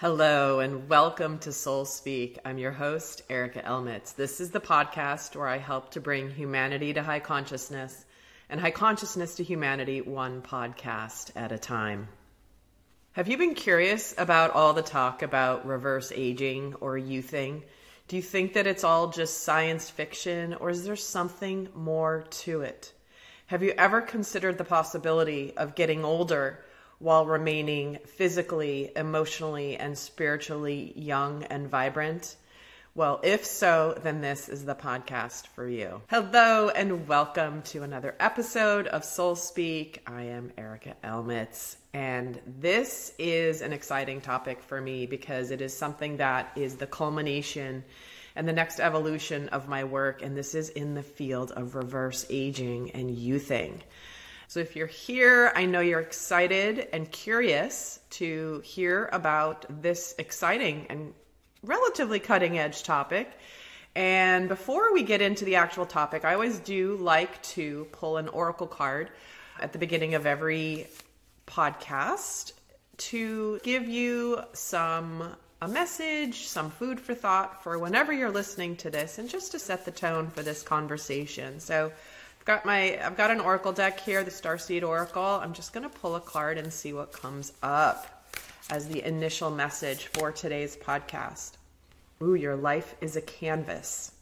Hello and welcome to Soul Speak. I'm your host, Erica Elmuts. This is the podcast where I help to bring humanity to high consciousness and high consciousness to humanity, one podcast at a time. Have you been curious about all the talk about reverse aging or youthing? Do you think that it's all just science fiction, or is there something more to it? Have you ever considered the possibility of getting older while remaining physically, emotionally, and spiritually young and vibrant? Well, if so, then this is the podcast for you. Hello and welcome to another episode of Soul Speak. I am Erica Elmuts, and this is an exciting topic for me because it is something that is the culmination and the next evolution of my work, and this is in the field of reverse aging and youthing. So if you're here, I know you're excited and curious to hear about this exciting and relatively cutting edge topic. And before we get into the actual topic, I always do like to pull an oracle card at the beginning of every podcast to give you a message, some food for thought for whenever you're listening to this, and just to set the tone for this conversation. So I've got an oracle deck here, the Starseed Oracle. I'm just going to pull a card and see what comes up as the initial message for today's podcast. Ooh, your life is a canvas.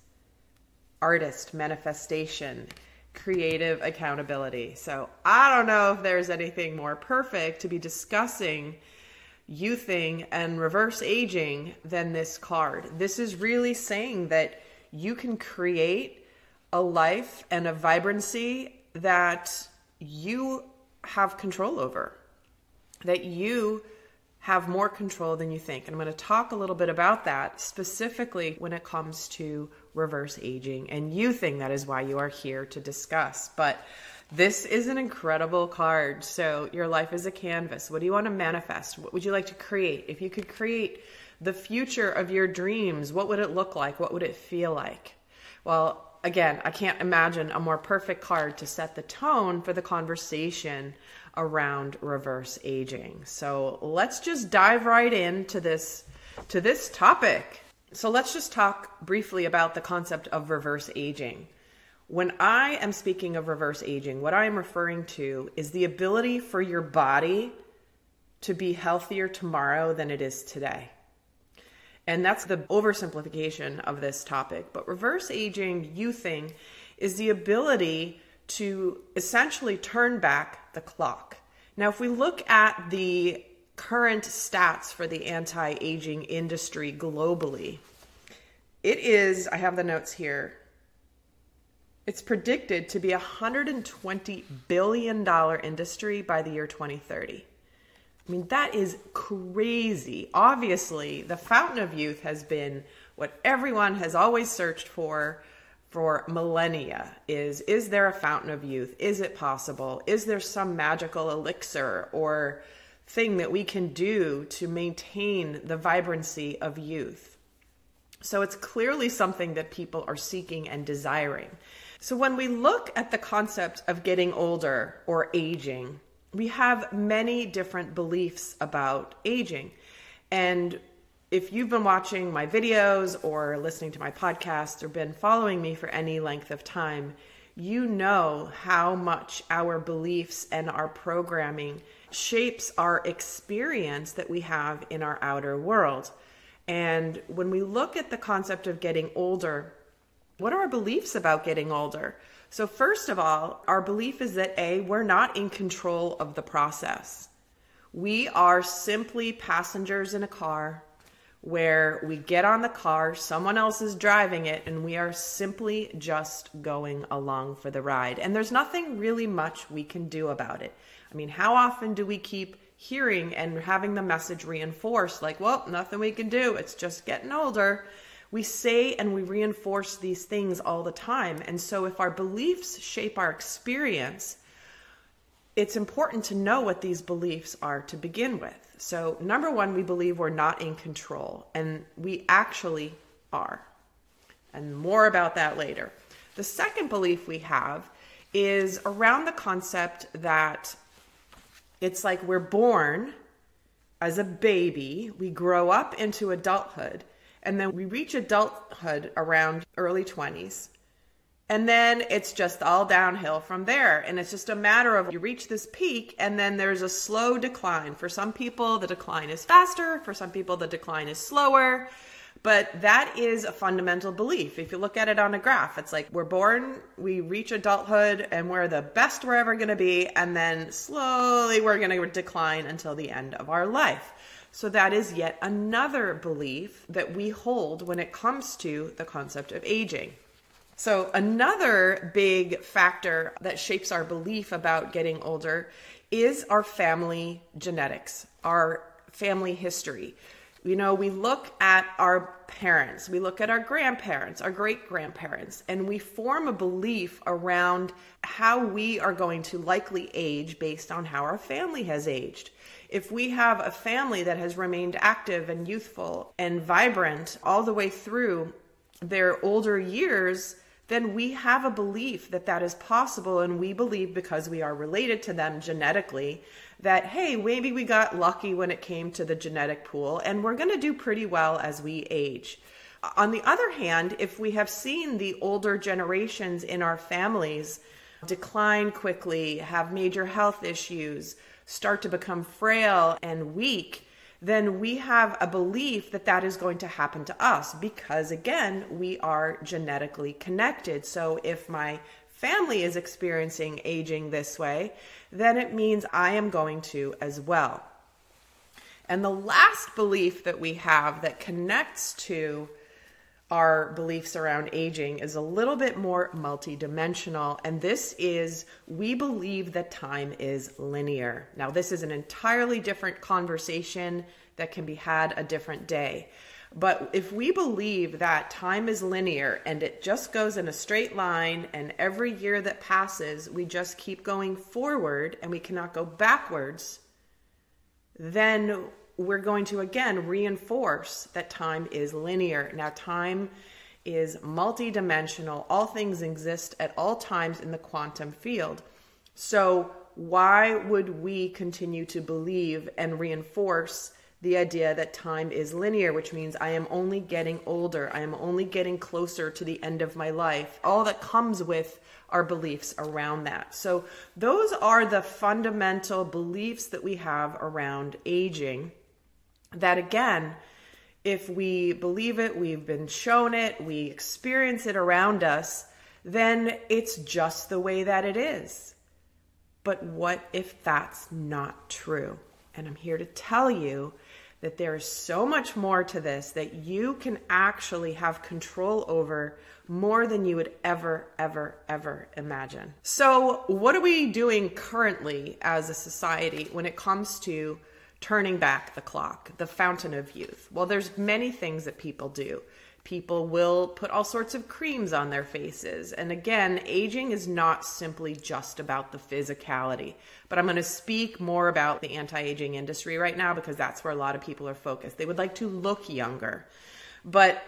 Artist, manifestation, creative accountability. So I don't know if there's anything more perfect to be discussing youthing and reverse aging than this card. This is really saying that you can create a life and a vibrancy that you have control over, that you have more control than you think. And I'm going to talk a little bit about that specifically when it comes to reverse aging and youthing. That is why you are here to discuss. But this is an incredible card. So your life is a canvas. What do you want to manifest? What would you like to create? If you could create the future of your dreams, what would it look like? What would it feel like? Well, again, I can't imagine a more perfect card to set the tone for the conversation around reverse aging. So let's just dive right into this topic. So let's just talk briefly about the concept of reverse aging. When I am speaking of reverse aging, what I am referring to is the ability for your body to be healthier tomorrow than it is today. And that's the oversimplification of this topic. But reverse aging, youthing, is the ability to essentially turn back the clock. Now, if we look at the current stats for the anti-aging industry globally, it is, I have the notes here, it's predicted to be a $120 billion industry by the year 2030. I mean, that is crazy. Obviously, the fountain of youth has been what everyone has always searched for millennia. Is there a fountain of youth? Is it possible? Is there some magical elixir or thing that we can do to maintain the vibrancy of youth? So it's clearly something that people are seeking and desiring. So when we look at the concept of getting older or aging, we have many different beliefs about aging. And if you've been watching my videos or listening to my podcast or been following me for any length of time, you know how much our beliefs and our programming shapes our experience that we have in our outer world. And when we look at the concept of getting older, what are our beliefs about getting older? So first of all, our belief is that A, we're not in control of the process. We are simply passengers in a car where we get on the car, someone else is driving it, and we are simply just going along for the ride. And there's nothing really much we can do about it. I mean, how often do we keep hearing and having the message reinforced like, well, nothing we can do, it's just getting older? We say and we reinforce these things all the time. And so if our beliefs shape our experience, it's important to know what these beliefs are to begin with. So number one, we believe we're not in control, and we actually are. And more about that later. The second belief we have is around the concept that it's like we're born as a baby, we grow up into adulthood, and then we reach adulthood around early 20s. And then it's just all downhill from there. And it's just a matter of you reach this peak and then there's a slow decline. For some people, the decline is faster. For some people, the decline is slower. But that is a fundamental belief. If you look at it on a graph, it's like we're born, we reach adulthood, and we're the best we're ever going to be. And then slowly we're going to decline until the end of our life. So that is yet another belief that we hold when it comes to the concept of aging. So another big factor that shapes our belief about getting older is our family genetics, our family history. You know, we look at our parents, we look at our grandparents, our great-grandparents, and we form a belief around how we are going to likely age based on how our family has aged. If we have a family that has remained active and youthful and vibrant all the way through their older years, then we have a belief that that is possible. And we believe, because we are related to them genetically, that, hey, maybe we got lucky when it came to the genetic pool and we're going to do pretty well as we age. On the other hand, if we have seen the older generations in our families decline quickly, have major health issues, start to become frail and weak, then we have a belief that that is going to happen to us because, again, we are genetically connected. So if my family is experiencing aging this way, then it means I am going to as well. And the last belief that we have that connects to our beliefs around aging is a little bit more multidimensional. And this is, we believe that time is linear. Now, this is an entirely different conversation that can be had a different day. But if we believe that time is linear and it just goes in a straight line, and every year that passes, we just keep going forward and we cannot go backwards, then we're going to, again, reinforce that time is linear. Now, time is multidimensional. All things exist at all times in the quantum field. So why would we continue to believe and reinforce the idea that time is linear, which means I am only getting older, I am only getting closer to the end of my life, all that comes with our beliefs around that? So those are the fundamental beliefs that we have around aging, that, again, if we believe it, we've been shown it, we experience it around us, then it's just the way that it is. But what if that's not true? And I'm here to tell you that there is so much more to this that you can actually have control over, more than you would ever, ever, ever imagine. So what are we doing currently as a society when it comes to turning back the clock, the fountain of youth? Well, there's many things that people do. People will put all sorts of creams on their faces. And again, aging is not simply just about the physicality, but I'm going to speak more about the anti-aging industry right now because that's where a lot of people are focused. They would like to look younger, but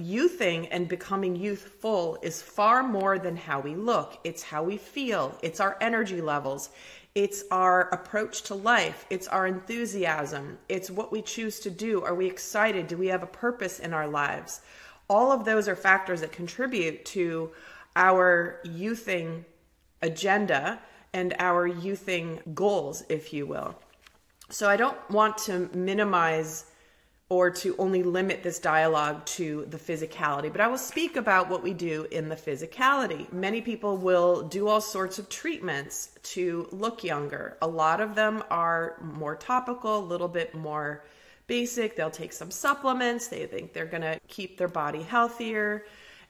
youthing and becoming youthful is far more than how we look. It's how we feel. It's our energy levels. It's our approach to life. It's our enthusiasm. It's what we choose to do. Are we excited? Do we have a purpose in our lives? All of those are factors that contribute to our youthing agenda and our youthing goals, if you will. So I don't want to minimize or to only limit this dialogue to the physicality, but I will speak about what we do in the physicality. Many people will do all sorts of treatments to look younger. A lot of them are more topical, a little bit more basic. They'll take some supplements. They think they're going to keep their body healthier.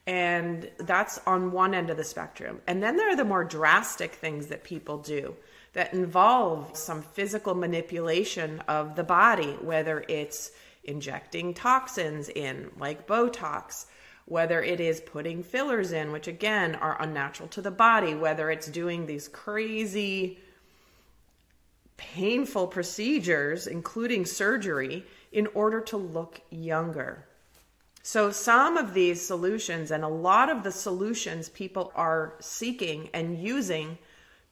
And that's on one end of the spectrum. And then there are the more drastic things that people do that involve some physical manipulation of the body, whether it's injecting toxins in, like Botox, whether it is putting fillers in, which again are unnatural to the body, whether it's doing these crazy, painful procedures, including surgery, in order to look younger. So some of these solutions, and a lot of the solutions people are seeking and using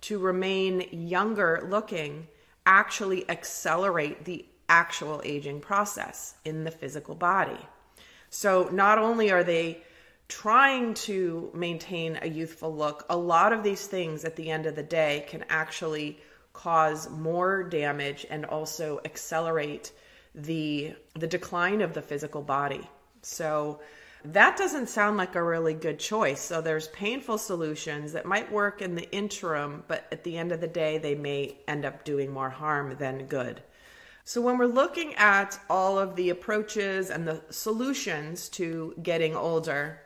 to remain younger looking, actually accelerate the actual aging process in the physical body. So not only are they trying to maintain a youthful look, a lot of these things at the end of the day can actually cause more damage and also accelerate the decline of the physical body. So that doesn't sound like a really good choice. So there's painful solutions that might work in the interim, but at the end of the day, they may end up doing more harm than good. So when we're looking at all of the approaches and the solutions to getting older,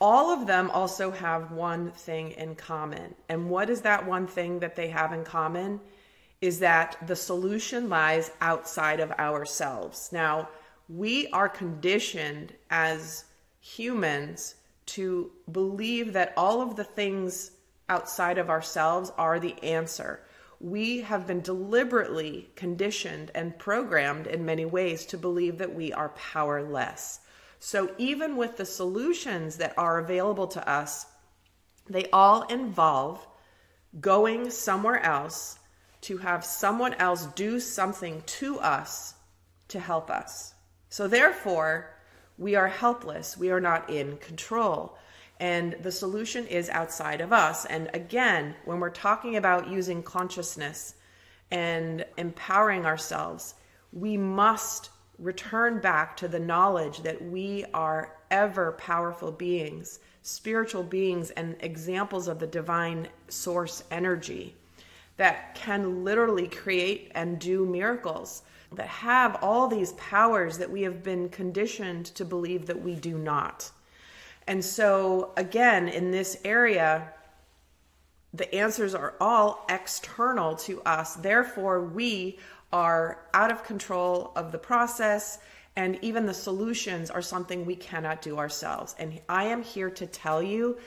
all of them also have one thing in common. And what is that one thing that they have in common? Is that the solution lies outside of ourselves. Now, we are conditioned as humans to believe that all of the things outside of ourselves are the answer. We have been deliberately conditioned and programmed in many ways to believe that we are powerless. So even with the solutions that are available to us, they all involve going somewhere else to have someone else do something to us to help us. So therefore, we are helpless. We are not in control. And the solution is outside of us. And again, when we're talking about using consciousness and empowering ourselves, we must return back to the knowledge that we are ever powerful beings, spiritual beings, and examples of the divine source energy that can literally create and do miracles, that have all these powers that we have been conditioned to believe that we do not. And so again, in this area, the answers are all external to us. Therefore, we are out of control of the process, and even the solutions are something we cannot do ourselves. And I am here to tell you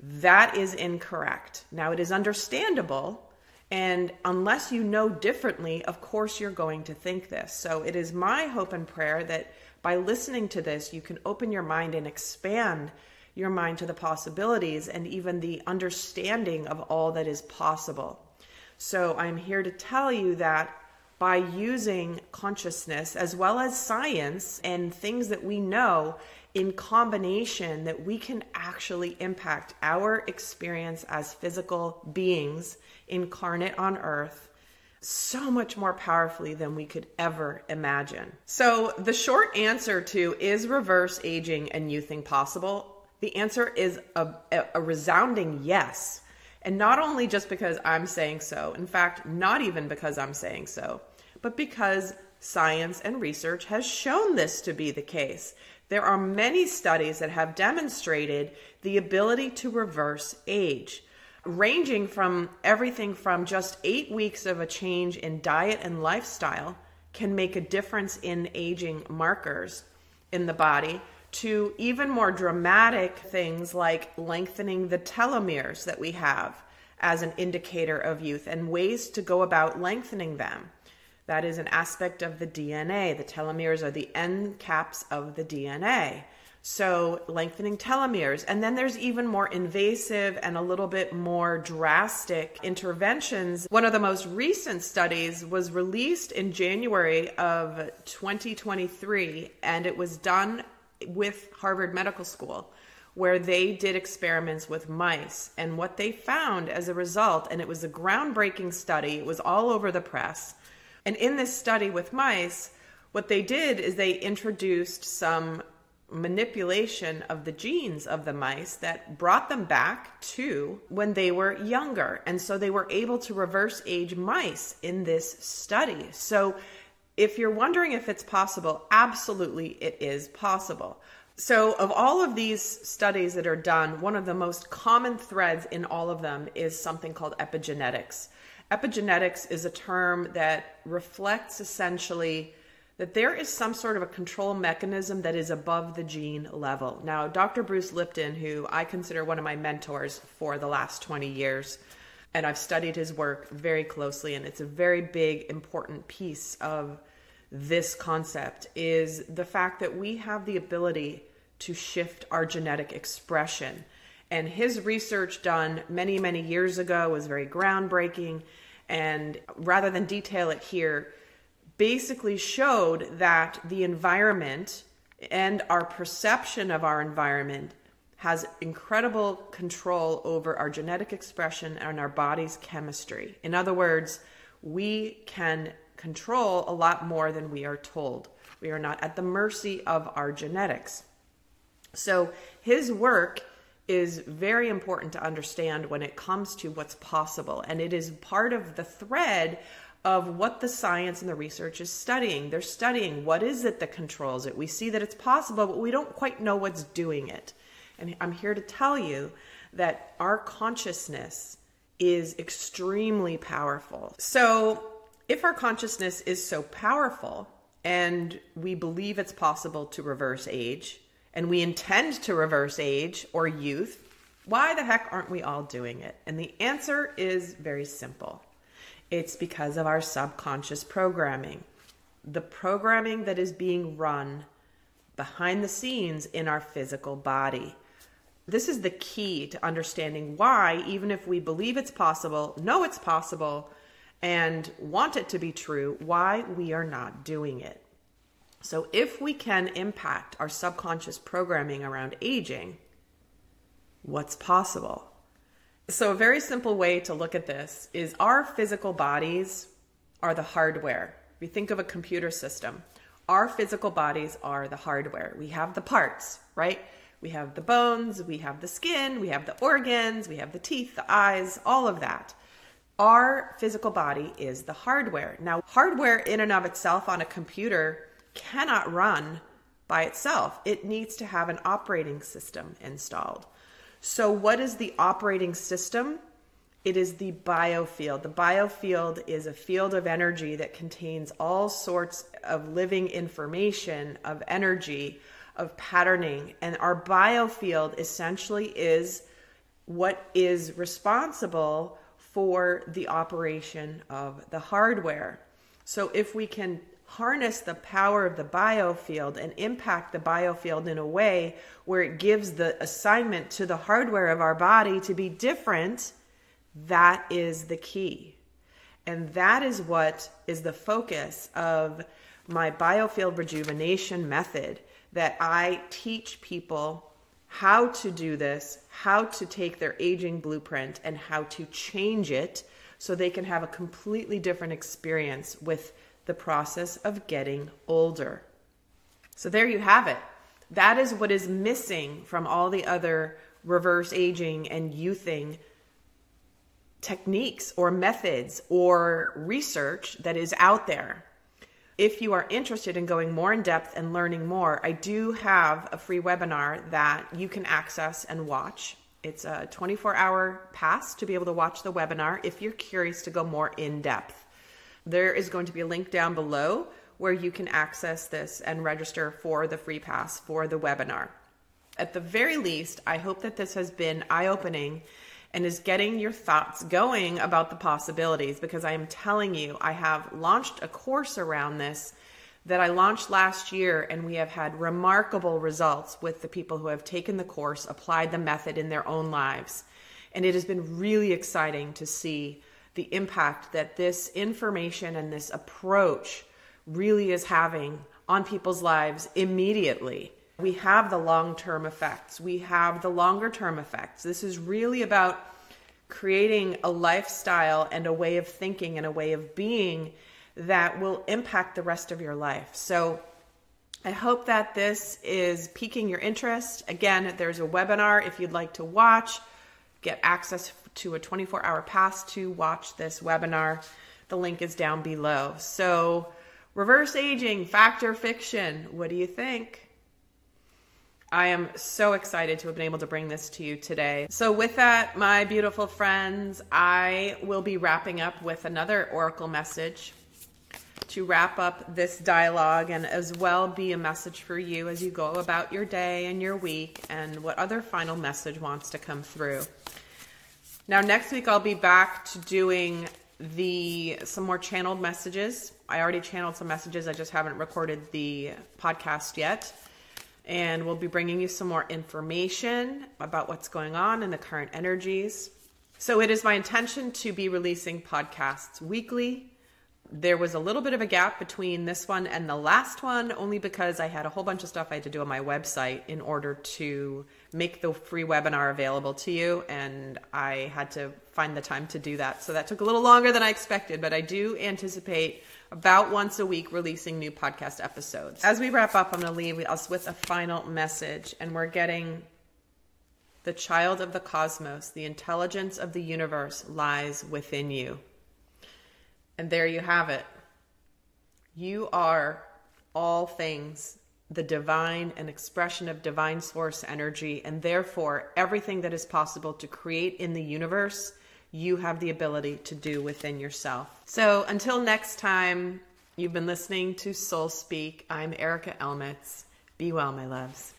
that is incorrect. Now, it is understandable, and unless you know differently, of course you're going to think this. So it is my hope and prayer that by listening to this, you can open your mind and expand your mind to the possibilities and even the understanding of all that is possible. So I'm here to tell you that by using consciousness as well as science and things that we know in combination, that we can actually impact our experience as physical beings incarnate on earth so much more powerfully than we could ever imagine. So the short answer to is reverse aging and youthing possible? The answer is a resounding yes. And not only just because I'm saying so, in fact, not even because I'm saying so, but because science and research has shown this to be the case. There are many studies that have demonstrated the ability to reverse age, ranging from everything from just 8 weeks of a change in diet and lifestyle can make a difference in aging markers in the body, to even more dramatic things like lengthening the telomeres that we have as an indicator of youth, and ways to go about lengthening them. That is an aspect of the DNA. The telomeres are the end caps of the DNA. So lengthening telomeres. And then there's even more invasive and a little bit more drastic interventions. One of the most recent studies was released in January of 2023, and it was done with Harvard Medical School, where they did experiments with mice. And what they found as a result, and it was a groundbreaking study, it was all over the press. And in this study with mice, what they did is they introduced some manipulation of the genes of the mice that brought them back to when they were younger. And so they were able to reverse age mice in this study. So if you're wondering if it's possible, absolutely it is possible. So of all of these studies that are done, one of the most common threads in all of them is something called epigenetics. Epigenetics is a term that reflects essentially that there is some sort of a control mechanism that is above the gene level. Now, Dr. Bruce Lipton, who I consider one of my mentors for the last 20 years, and I've studied his work very closely, and it's a very big, important piece of this concept, is the fact that we have the ability to shift our genetic expression. And his research done many, many years ago was very groundbreaking. and rather than detail it here, basically showed that the environment and our perception of our environment has incredible control over our genetic expression and our body's chemistry. In other words, we can control a lot more than we are told. We are not at the mercy of our genetics. So his work is very important to understand when it comes to what's possible. And it is part of the thread of what the science and the research is studying. They're studying what is it that controls it. We see that it's possible, but we don't quite know what's doing it. And I'm here to tell you that our consciousness is extremely powerful. So if our consciousness is so powerful and we believe it's possible to reverse age, and we intend to reverse age or youth, why the heck aren't we all doing it? And the answer is very simple. It's because of our subconscious programming. The programming that is being run behind the scenes in our physical body. This is the key to understanding why, even if we believe it's possible, know it's possible, and want it to be true, why we are not doing it. So if we can impact our subconscious programming around aging, what's possible? So a very simple way to look at this is our physical bodies are the hardware. If you think of a computer system, our physical bodies are the hardware. We have the parts, right? We have the bones, we have the skin, we have the organs, we have the teeth, the eyes, all of that. Our physical body is the hardware. Now, hardware in and of itself on a computer cannot run by itself. It needs to have an operating system installed. So what is the operating system? It is the biofield. The biofield is a field of energy that contains all sorts of living information, of energy, of patterning. And our biofield essentially is what is responsible for the operation of the hardware. So if we can harness the power of the biofield and impact the biofield in a way where it gives the assignment to the hardware of our body to be different, that is the key. And that is what is the focus of my biofield rejuvenation method, that I teach people how to do this, how to take their aging blueprint and how to change it so they can have a completely different experience with the process of getting older. So there you have it. That is what is missing from all the other reverse aging and youthing techniques or methods or research that is out there. If you are interested in going more in depth and learning more, I do have a free webinar that you can access and watch. It's a 24-hour pass to be able to watch the webinar if you're curious to go more in depth. There is going to be a link down below where you can access this and register for the free pass for the webinar. At the very least, I hope that this has been eye-opening and is getting your thoughts going about the possibilities, because I am telling you, I have launched a course around this that I launched last year, and we have had remarkable results with the people who have taken the course, applied the method in their own lives. And it has been really exciting to see the impact that this information and this approach really is having on people's lives immediately. We have the long-term effects. We have the longer-term effects. This is really about creating a lifestyle and a way of thinking and a way of being that will impact the rest of your life. So I hope that this is piquing your interest. Again, there's a webinar if you'd like to watch. Get access to a 24-hour pass to watch this webinar. The link is down below. So, reverse aging, fact or fiction, what do you think? I am so excited to have been able to bring this to you today. So with that, my beautiful friends, I will be wrapping up with another oracle message to wrap up this dialogue and as well be a message for you as you go about your day and your week and what other final message wants to come through. Now, next week, I'll be back to doing some more channeled messages. I already channeled some messages. I just haven't recorded the podcast yet. And we'll be bringing you some more information about what's going on in the current energies. So it is my intention to be releasing podcasts weekly. There was a little bit of a gap between this one and the last one, only because I had a whole bunch of stuff I had to do on my website in order to make the free webinar available to you. And I had to find the time to do that. So that took a little longer than I expected, but I do anticipate about once a week releasing new podcast episodes. As we wrap up, I'm going to leave us with a final message, and we're getting the child of the cosmos, the intelligence of the universe lies within you. And there you have it. You are all things, the divine, an expression of divine source energy, and therefore everything that is possible to create in the universe, you have the ability to do within yourself. So until next time, you've been listening to Soul Speak. I'm Erica Elmuts. Be well, my loves.